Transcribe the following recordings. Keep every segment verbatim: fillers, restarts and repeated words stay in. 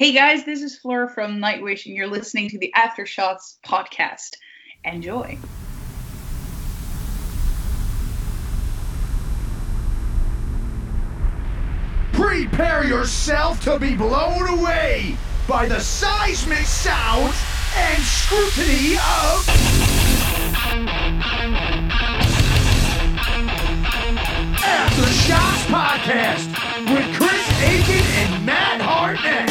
Hey guys, this is Floor from Nightwish, and you're listening to the Aftershocks Podcast. Enjoy. Prepare yourself to be blown away by the seismic sounds and scrutiny of... Aftershocks Podcast with Chris Aiken and Matt Hartnett.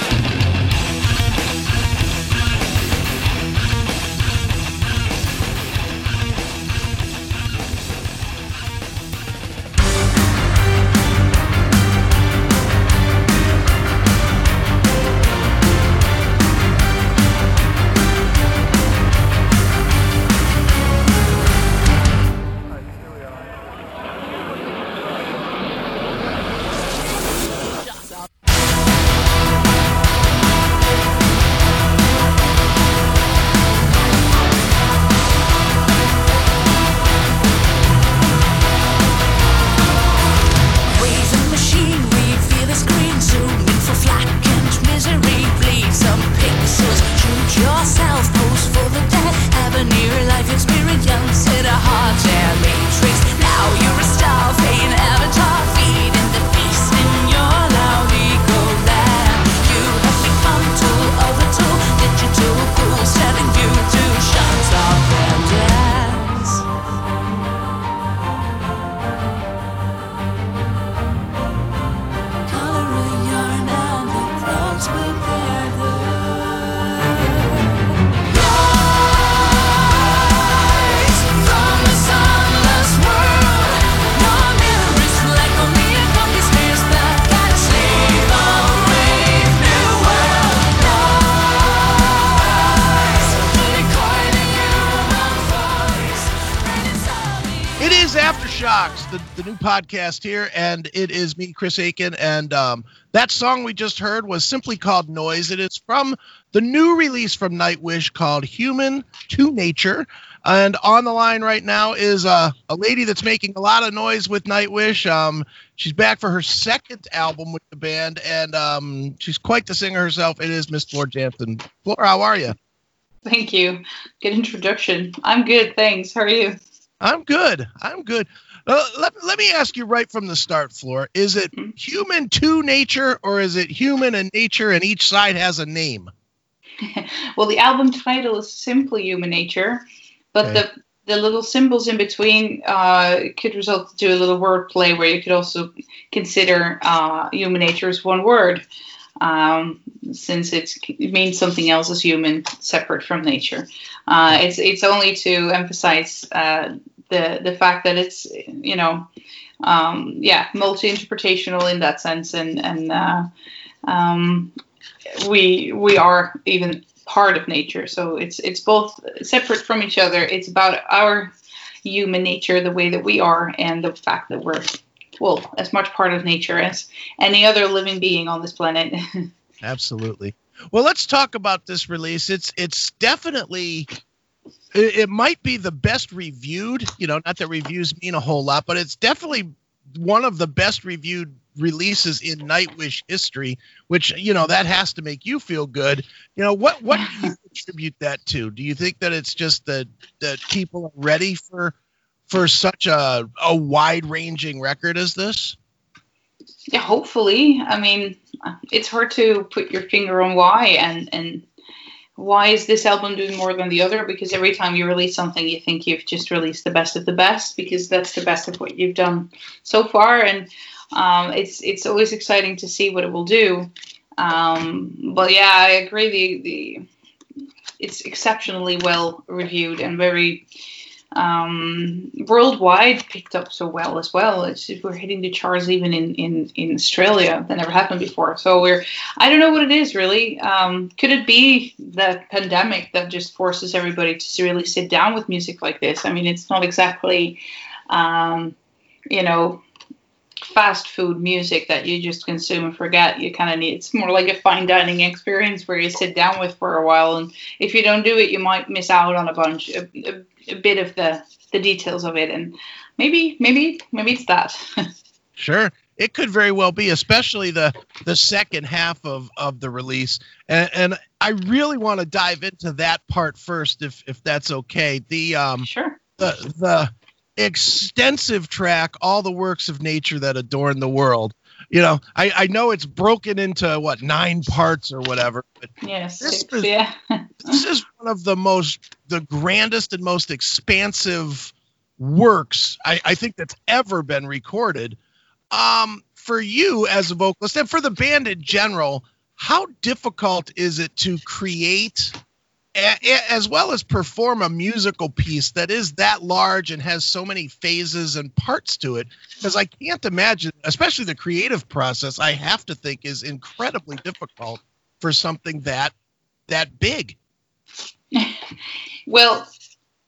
The new podcast here, and it is me, Chris Aiken, and um, that song we just heard was simply called Noise. It is from the new release from Nightwish called Human to Nature, and on the line right now is uh, a lady that's making a lot of noise with Nightwish. Um, she's back for her second album with the band, and um, she's quite the singer herself. It is Miss Floor Jansen. Floor, how are you? Thank you. Good introduction. I'm good, thanks. How are you? I'm good. I'm good. Uh, let, let me ask you right from the start, Floor. Is it Human to Nature, or is it Human and Nature, and each side has a name? Well, the album title is simply Human Nature, but okay. the the little symbols in between uh, could result to a little word play where you could also consider uh, Human Nature as one word, um, since it's, it means something else as human, separate from nature. Uh, it's it's only to emphasize Uh, The, the fact that it's, you know, um, yeah, multi-interpretational in that sense. And, and uh, um, we we are even part of nature. So it's it's both separate from each other. It's about our human nature, the way that we are, and the fact that we're, well, as much part of nature as any other living being on this planet. Absolutely. Well, let's talk about this release. It's it's definitely... It might be the best reviewed, you know, not that reviews mean a whole lot, but it's definitely one of the best reviewed releases in Nightwish history, which, you know, that has to make you feel good. You know, what, what do you attribute that to? Do you think that it's just that, that people are ready for for such a, a wide-ranging record as this? Yeah, hopefully. I mean, it's hard to put your finger on why and and. Why is this album doing more than the other? Because every time you release something, you think you've just released the best of the best, because that's the best of what you've done so far. And um, it's it's always exciting to see what it will do. Um, but yeah, I agree. The, the it's exceptionally well reviewed and very um, worldwide picked up so well as well. It's, we're hitting the charts even in, in, in Australia. That never happened before. So we're, I don't know what it is really. Um, could it be the pandemic that just forces everybody to really sit down with music like this? I mean, it's not exactly, um, you know, fast food music that you just consume and forget. You kind of need, it's more like a fine dining experience where you sit down with for a while, and if you don't do it, you might miss out on a bunch a, a, a bit of the the details of it, and maybe maybe maybe it's that. Sure. it could very well be, especially the the second half of, of the release. And, and I really want to dive into that part first, if if that's okay. The um, sure. The the extensive track, All the Works of Nature That Adorn the World. You know, I, I know it's broken into, what, nine parts or whatever. But yes, this six, is, yeah. This is one of the most, the grandest and most expansive works I, I think that's ever been recorded. Um, for you as a vocalist and for the band in general, how difficult is it to create a, a, as well as perform a musical piece that is that large and has so many phases and parts to it? Because I can't imagine, especially the creative process, I have to think is incredibly difficult for something that that big. Well,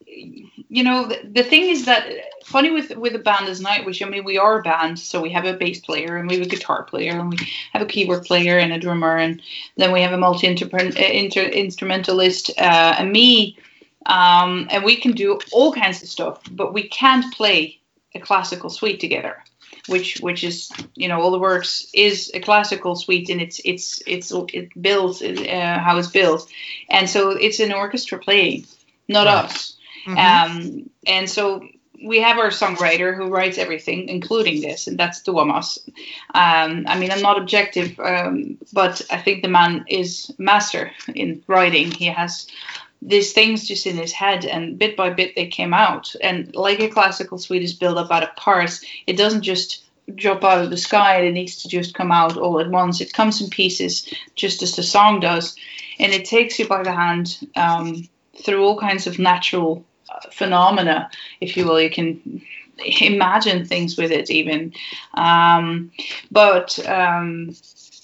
you know, the, the thing is that funny with with a band as Nightwish, I mean, we are a band, so we have a bass player and we have a guitar player and we have a keyboard player and a drummer, and then we have a multi-instrumentalist uh, and me, um, and we can do all kinds of stuff, but we can't play a classical suite together, which which is, you know, All the Works is a classical suite, and it's it's it's it builds uh, how it's built, and so it's an orchestra playing, not wow. us. Mm-hmm. Um, and so we have our songwriter who writes everything, including this, and that's Tuomas. Um, I mean, I'm not objective, um, but I think the man is master in writing. He has these things just in his head, and bit by bit they came out. And like a classical suite is built up out of parts, it doesn't just drop out of the sky. It needs to just come out all at once. It comes in pieces, just as the song does, and it takes you by the hand um, through all kinds of natural phenomena, if you will. You can imagine things with it even, um but um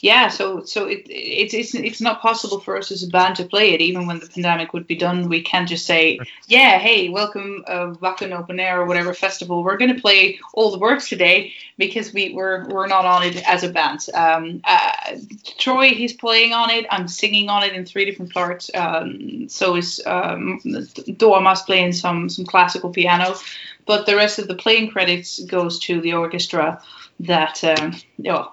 yeah so so it, it it's it's not possible for us as a band to play it. Even when the pandemic would be done, we can't just say, yeah, hey, welcome uh Wacken Open Air or whatever festival, we're going to play All the Works today, because we were we're not on it as a band. um uh, Troy, he's playing on it, I'm singing on it in three different parts, um so is um Tuomas playing some some classical piano, but the rest of the playing credits goes to the orchestra that um, oh,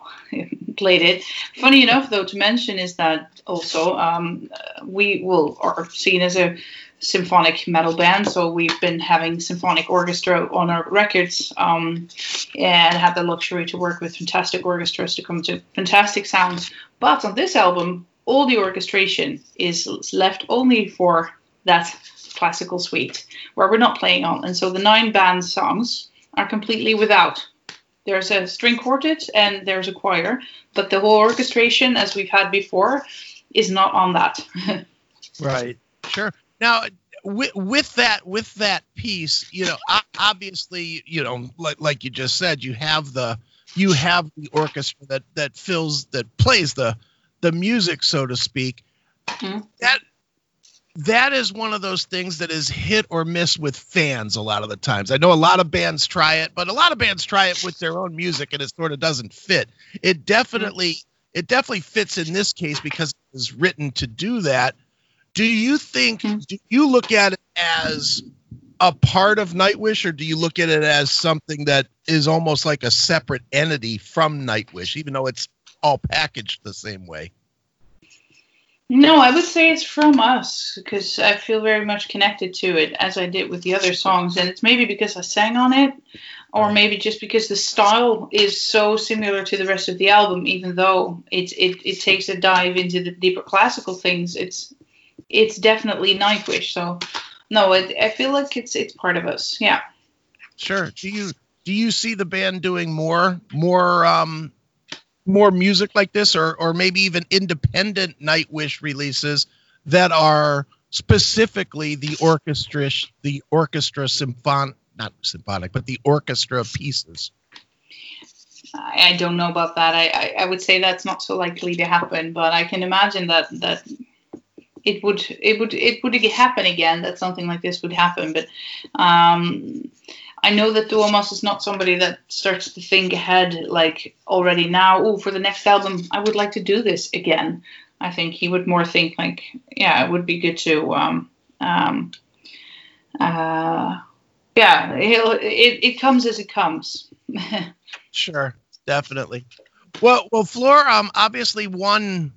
played it. Funny enough, though, to mention is that also um, we will are seen as a symphonic metal band, so we've been having symphonic orchestra on our records, um, and had the luxury to work with fantastic orchestras to come to fantastic sounds. But on this album, all the orchestration is left only for that classical suite where we're not playing on, and so the nine band songs are completely without. There's a string quartet and there's a choir, but the whole orchestration, as we've had before, is not on that. Right. Sure. Now with, with that with that piece, you know, obviously, you know, like like you just said, you have the you have the orchestra that that fills that plays the the music, so to speak. Mm-hmm. That That is one of those things that is hit or miss with fans a lot of the times. I know a lot of bands try it, but a lot of bands try it with their own music, and it sort of doesn't fit. It definitely it definitely fits in this case because it was written to do that. Do you think, do you look at it as a part of Nightwish, or do you look at it as something that is almost like a separate entity from Nightwish, even though it's all packaged the same way? No, I would say it's from us, because I feel very much connected to it, as I did with the other songs. And it's maybe because I sang on it, or maybe just because the style is so similar to the rest of the album, even though it it, it takes a dive into the deeper classical things. It's it's definitely Nightwish. So, no, it, I feel like it's it's part of us. Yeah. Sure. Do you do you see the band doing more more um? more music like this, or or maybe even independent Nightwish releases that are specifically the orchestra, the orchestra symphon, not symphonic, but the orchestra pieces? I, I don't know about that. I, I, I would say that's not so likely to happen, but I can imagine that that it would it would it would happen again, that something like this would happen. But um, I know that Tuomas is not somebody that starts to think ahead, like already now, oh, for the next album, I would like to do this again. I think he would more think like, yeah, it would be good to, um, um, uh, yeah, it, it comes as it comes. Sure. Definitely. Well, well, Floor, um, obviously one,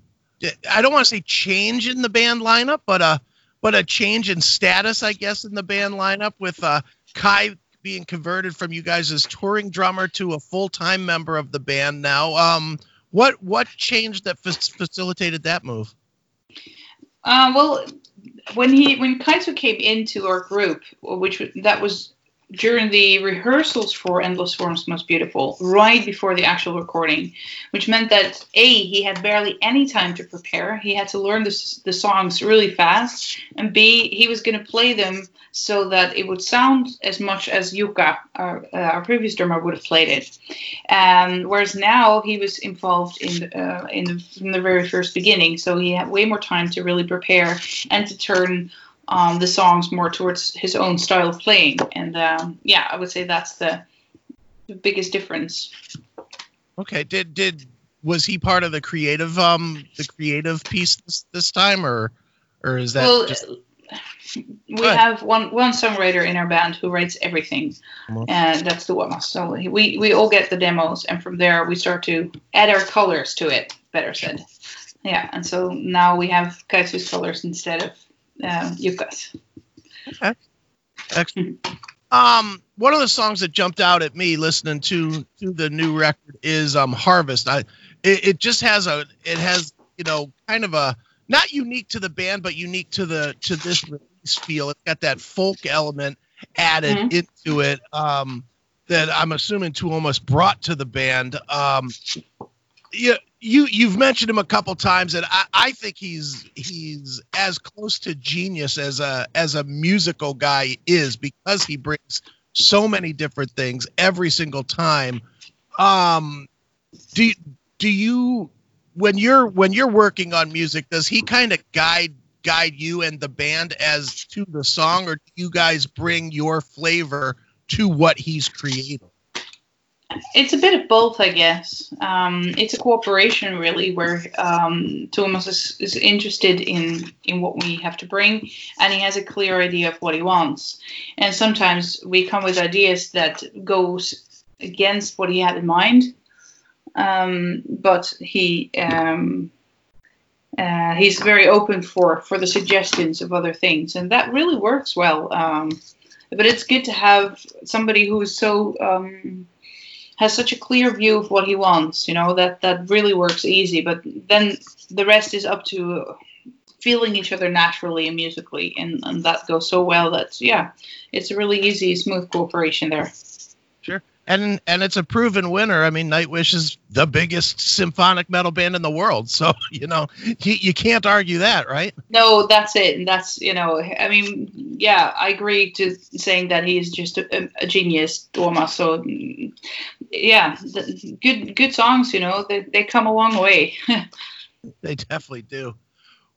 I don't want to say change in the band lineup, but uh, but a change in status, I guess, in the band lineup with uh, Kai being converted from you guys as touring drummer to a full-time member of the band now. Um, what what changed that f- facilitated that move? Uh, well, when he when Kaisu came into our group, which that was during the rehearsals for Endless Forms Most Beautiful, right before the actual recording, which meant that, A, he had barely any time to prepare. He had to learn the, the songs really fast. And B, he was going to play them so that it would sound as much as Yuka, our, uh, our previous drummer, would have played it. Um, whereas now he was involved in, uh, in the, from the very first beginning. So he had way more time to really prepare and to turn Um, the songs more towards his own style of playing. And um, yeah, I would say that's the, the biggest difference. Okay. Did did was he part of the creative um the creative piece this, this time, or or is that? Well, just... we have one one songwriter in our band who writes everything, mm-hmm. and that's Tuomas. So we we all get the demos, and from there we start to add our colors to it. Better said, yeah. And so now we have Kaisu's colors instead of Uh, you guys. Okay. Excellent. Um, one of the songs that jumped out at me listening to, to the new record is um, Harvest. I it, it just has a it has you know kind of a not unique to the band but unique to the to this release feel. It's got that folk element added mm-hmm. into it um, that I'm assuming Tuomas brought to the band. Um, yeah. You you've mentioned him a couple times, and I, I think he's he's as close to genius as a as a musical guy is, because he brings so many different things every single time. Um, do do you when you're when you're working on music, does he kind of guide guide you and the band as to the song, or do you guys bring your flavor to what he's creating? It's a bit of both, I guess. Um, it's a cooperation, really, where um, Tuomas is, is interested in, in what we have to bring, and he has a clear idea of what he wants. And sometimes we come with ideas that goes against what he had in mind, um, but he um, uh, he's very open for, for the suggestions of other things, and that really works well. Um, but it's good to have somebody who is so... Um, has such a clear view of what he wants, you know, that, that really works easy. But then the rest is up to feeling each other naturally and musically, and, and that goes so well that, yeah, it's a really easy, smooth cooperation there. Sure. And and it's a proven winner. I mean, Nightwish is the biggest symphonic metal band in the world. So, you know, you, you can't argue that, right? No, that's it. And that's, you know, I mean, yeah, I agree to saying that he is just a, a genius, Tuomas. So, yeah, the, good good songs, you know, they, they come a long way. They definitely do.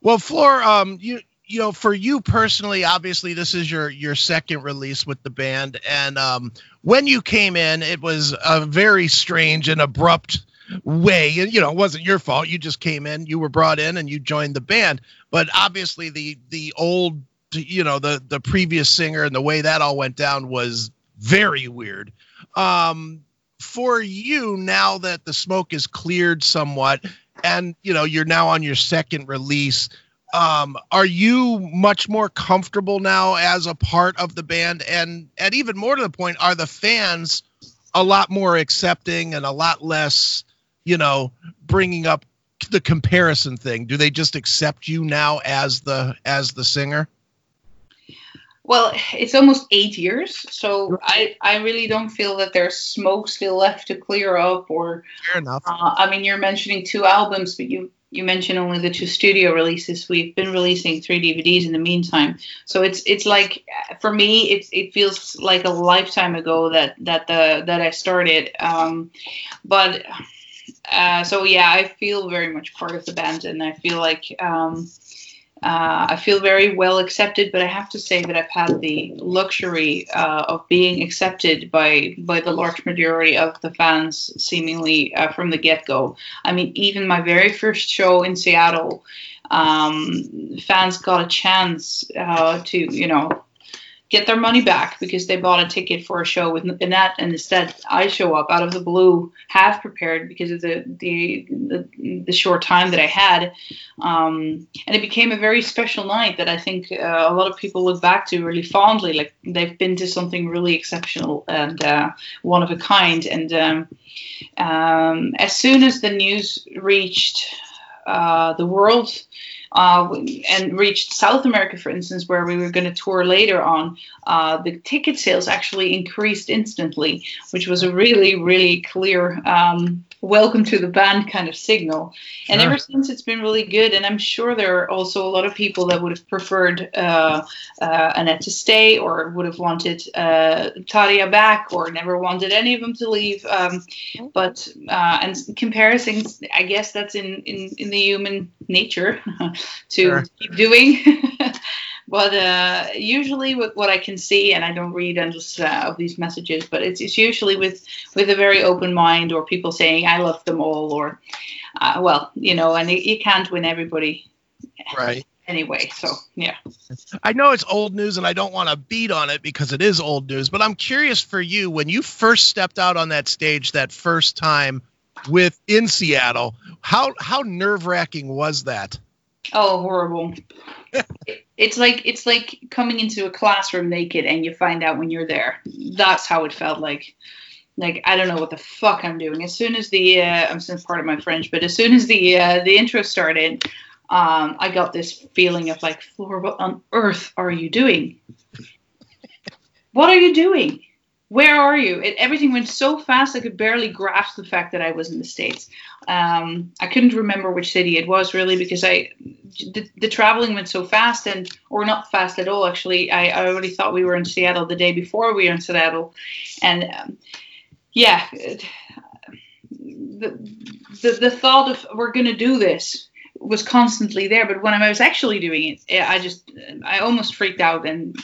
Well, Floor, um, you you know, for you personally, obviously this is your, your second release with the band. And, um, when you came in, it was a very strange and abrupt way. And, you know, it wasn't your fault. You just came in, you were brought in, and you joined the band. But obviously the, the old, you know, the, the previous singer and the way that all went down was very weird. Um, for you, now that the smoke is cleared somewhat and, you know, you're now on your second release, Um, are you much more comfortable now as a part of the band? And, and even more to the point, are the fans a lot more accepting and a lot less, you know, bringing up the comparison thing? Do they just accept you now as the, as the singer? Well, it's almost eight years, so I, I really don't feel that there's smoke still left to clear up. Or Fair enough. Uh, I mean, you're mentioning two albums, but you... You mentioned only the two studio releases. We've been releasing three D V Ds in the meantime. So it's it's like, for me, it, it feels like a lifetime ago that that the that I started. Um, but uh, so, yeah, I feel very much part of the band, and I feel like um, uh, I feel very well accepted. But I have to say that I've had the luxury uh, of being accepted by, by the large majority of the fans, seemingly uh, from the get-go. I mean, even my very first show in Seattle, um, fans got a chance uh, to, you know, get their money back because they bought a ticket for a show with Annette, and instead I show up out of the blue, half prepared because of the the the, the short time that I had, um, and it became a very special night that I think uh, a lot of people look back to really fondly. Like they've been to something really exceptional and uh, one of a kind. And um, um, as soon as the news reached uh, the world. Uh, and reached South America, for instance, where we were going to tour later on, uh, the ticket sales actually increased instantly, which was a really, really clear um, welcome to the band kind of signal. Sure. And ever since, it's been really good. And I'm sure there are also a lot of people that would have preferred uh, uh, Annette to stay, or would have wanted uh, Tarja back, or never wanted any of them to leave. Um, but uh, and comparisons, I guess that's in, in, in the human nature. to sure. keep doing but uh usually with what I can see, and I don't read endless uh, of these messages, but it's, it's usually with with a very open mind, or people saying I love them all, or uh, well, you know, and you can't win everybody, right? Anyway, so yeah, I know it's old news and I don't want to beat on it because it is old news, but I'm curious for you, when you first stepped out on that stage that first time with in Seattle, how how nerve-wracking was that? Oh, horrible. It's like it's like coming into a classroom naked and you find out when you're there. That's how it felt like. Like, I don't know what the fuck I'm doing. As soon as the, uh, I'm still part of my French, but as soon as the uh, the intro started, um, I got this feeling of like, Floor, what on earth are you doing? What are you doing? Where are you? It, everything went so fast I could barely grasp the fact that I was in the States. Um, I couldn't remember which city it was really because I the, the traveling went so fast, and or not fast at all actually. I, I already thought we were in Seattle the day before we were in Seattle, and um, yeah, it, the, the the thought of we're gonna do this was constantly there, but when I was actually doing it, I just I almost freaked out, and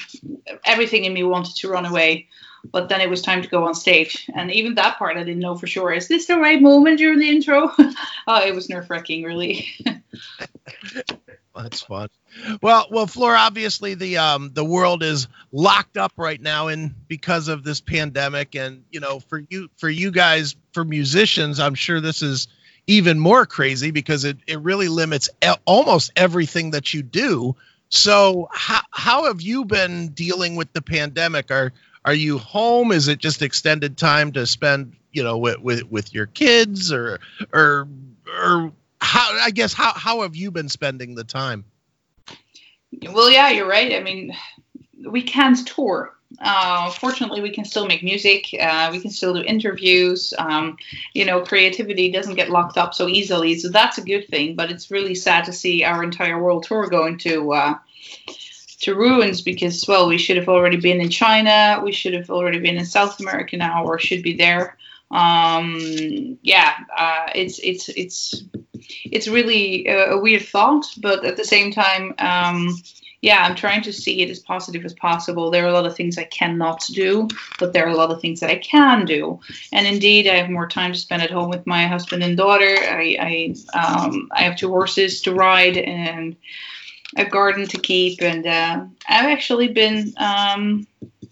everything in me wanted to run away. But then it was time to go on stage. And even that part, I didn't know for sure. Is this the right moment during the intro? Oh, it was nerve-wracking, really. Well, that's fun. Well, well, Floor, obviously the um, the world is locked up right now in because of this pandemic. And, you know, for you for you guys, for musicians, I'm sure this is even more crazy because it, it really limits e- almost everything that you do. So how, how have you been dealing with the pandemic? Are Are you home? Is it just extended time to spend, you know, with with, with your kids, or or or how? I guess how, how have you been spending the time? Well, yeah, you're right. I mean, we can't tour. Uh, fortunately, we can still make music. Uh, we can still do interviews. Um, you know, creativity doesn't get locked up so easily, so that's a good thing. But it's really sad to see our entire world tour going to. Uh, to ruins because, well, we should have already been in China, we should have already been in South America now, or should be there. Um, yeah, uh, it's it's it's it's really a, a weird thought, but at the same time, um, yeah, I'm trying to see it as positive as possible. There are a lot of things I cannot do, but there are a lot of things that I can do. And indeed, I have more time to spend at home with my husband and daughter. I, I, um, I have two horses to ride, and a garden to keep, and uh, I've actually been um,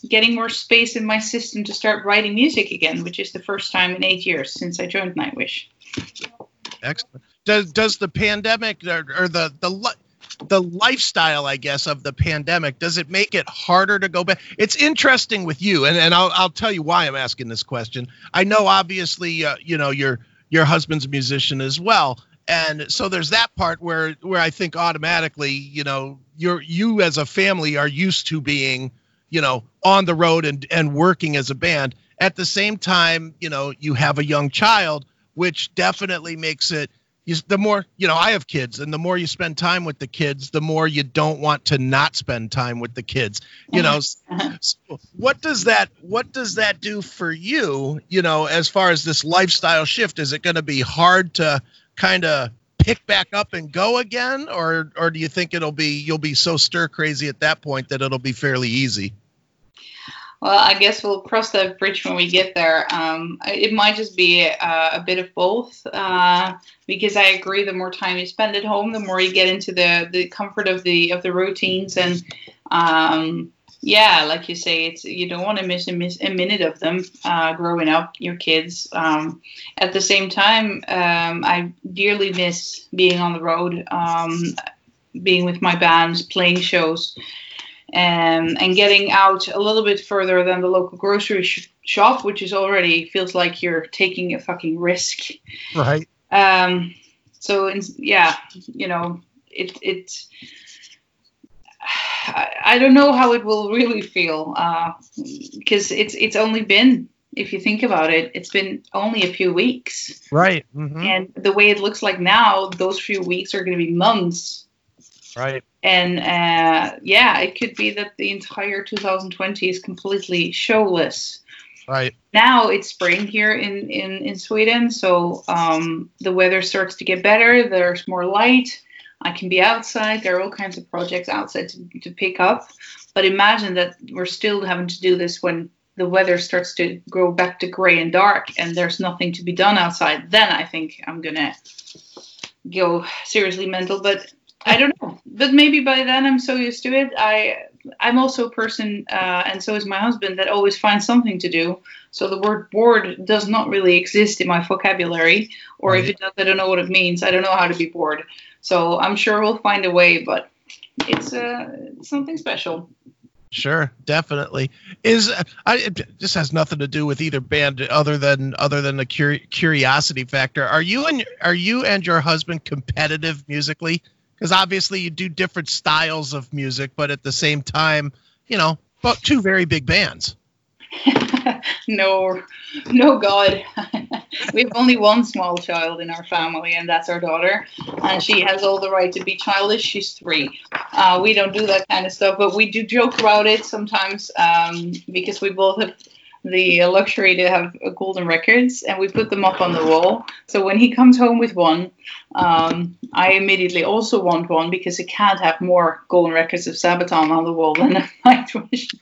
getting more space in my system to start writing music again, which is the first time in eight years since I joined Nightwish. Excellent. Does does the pandemic or, or the the the lifestyle, I guess, of the pandemic, does it make it harder to go back? It's interesting with you, and and I'll I'll tell you why I'm asking this question. I know obviously, uh, you know, your your husband's a musician as well. And so there's that part where, where I think automatically, you know, you're, you as a family are used to being, you know, on the road and, and working as a band. At the same time, you know, you have a young child, which definitely makes it, you, the more, you know, I have kids, and the more you spend time with the kids, the more you don't want to not spend time with the kids, you know. So what does that, what does that do for you, you know, as far as this lifestyle shift? Is it going to be hard to kind of pick back up and go again, or or do you think it'll be you'll be so stir crazy at that point that it'll be fairly easy? Well, I guess we'll cross that bridge when we get there. Um, it might just be uh, a bit of both, uh, because I agree. The more time you spend at home, the more you get into the the comfort of the of the routines, and um, yeah, like you say, it's you don't want to miss a, miss a minute of them uh, growing up, your kids. Um, at the same time, um, I dearly miss being on the road, um, being with my bands, playing shows, and, and getting out a little bit further than the local grocery sh- shop, which is already feels like you're taking a fucking risk. Right. Um, so, in, yeah, you know, it it's... I don't know how it will really feel, because uh, it's it's only been, if you think about it, it's been only a few weeks. Right. Mm-hmm. And the way it looks like now, those few weeks are going to be months. Right. And uh, yeah, it could be that the entire two thousand twenty is completely showless. Right. Now it's spring here in, in, in Sweden, so um, the weather starts to get better, there's more light. I can be outside. There are all kinds of projects outside to, to pick up. But imagine that we're still having to do this when the weather starts to go back to gray and dark and there's nothing to be done outside. Then I think I'm going to go seriously mental. But I don't know. But maybe by then I'm so used to it. I, I'm also a person, uh, and so is my husband, that always finds something to do. So the word bored does not really exist in my vocabulary. Or mm-hmm. if it does, I don't know what it means. I don't know how to be bored. So I'm sure we'll find a way, but it's uh, something special. Sure, definitely. Is I, it just has nothing to do with either band, other than other than the cur- curiosity factor. Are you and are you and your husband competitive musically? Because obviously you do different styles of music, but at the same time, you know, but two very big bands. no, no, God. We've only one small child in our family, and that's our daughter. And she has all the right to be childish. She's three. Uh, we don't do that kind of stuff, but we do joke about it sometimes um, because we both have the luxury to have golden records, and we put them up on the wall. So when he comes home with one, um, I immediately also want one because he can't have more golden records of Sabaton on the wall than a Nightwish.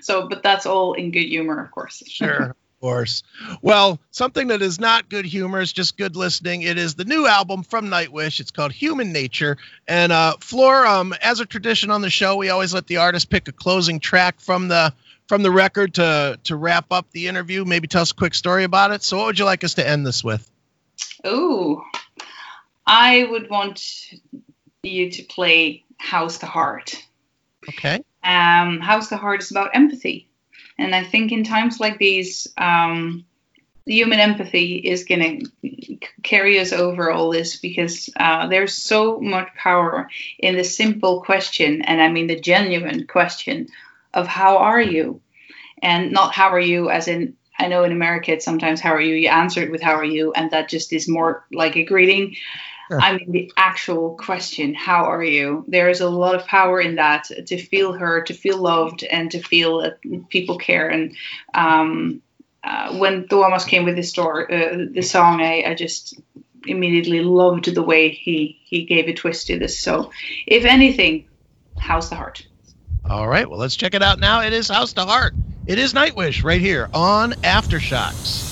So, but that's all in good humor, of course. Sure. Course. Well, something that is not good humor is just good listening. It is the new album from Nightwish. It's called Human Nature. And uh, Floor, um, as a tradition on the show, we always let the artist pick a closing track from the from the record to to wrap up the interview. Maybe tell us a quick story about it. So, what would you like us to end this with? Oh, I would want you to play House to Heart. Okay. Um, House to Heart is about empathy. And I think in times like these, um, human empathy is going to carry us over all this because uh, there's so much power in the simple question, and I mean the genuine question of how are you? And not how are you as in, I know in America it's sometimes how are you, you answer it with how are you, and that just is more like a greeting. Sure. I mean the actual question, how are you? There is a lot of power in that, to feel heard, to feel loved, and to feel that people care. And um, uh, when Tuomas came with this story, uh, the song, I, I just immediately loved the way he, he gave a twist to this. So if anything, House to Heart. All right, well, let's check it out now. It is House to Heart. It is Nightwish right here on Aftershocks.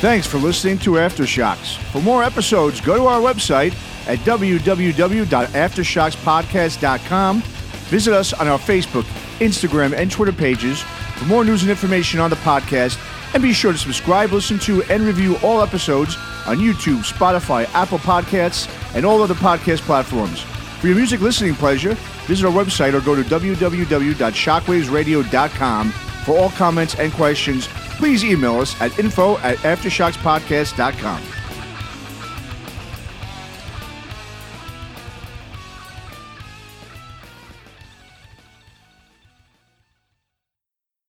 Thanks for listening to Aftershocks. For more episodes, go to our website, at w w w dot aftershocks podcast dot com. Visit us on our Facebook, Instagram, and Twitter pages for more news and information on the podcast. And be sure to subscribe, listen to, and review all episodes on YouTube, Spotify, Apple Podcasts, and all other podcast platforms. For your music listening pleasure, visit our website or go to w w w dot shockwaves radio dot com. For all comments and questions, please email us at info at aftershocks podcast dot com.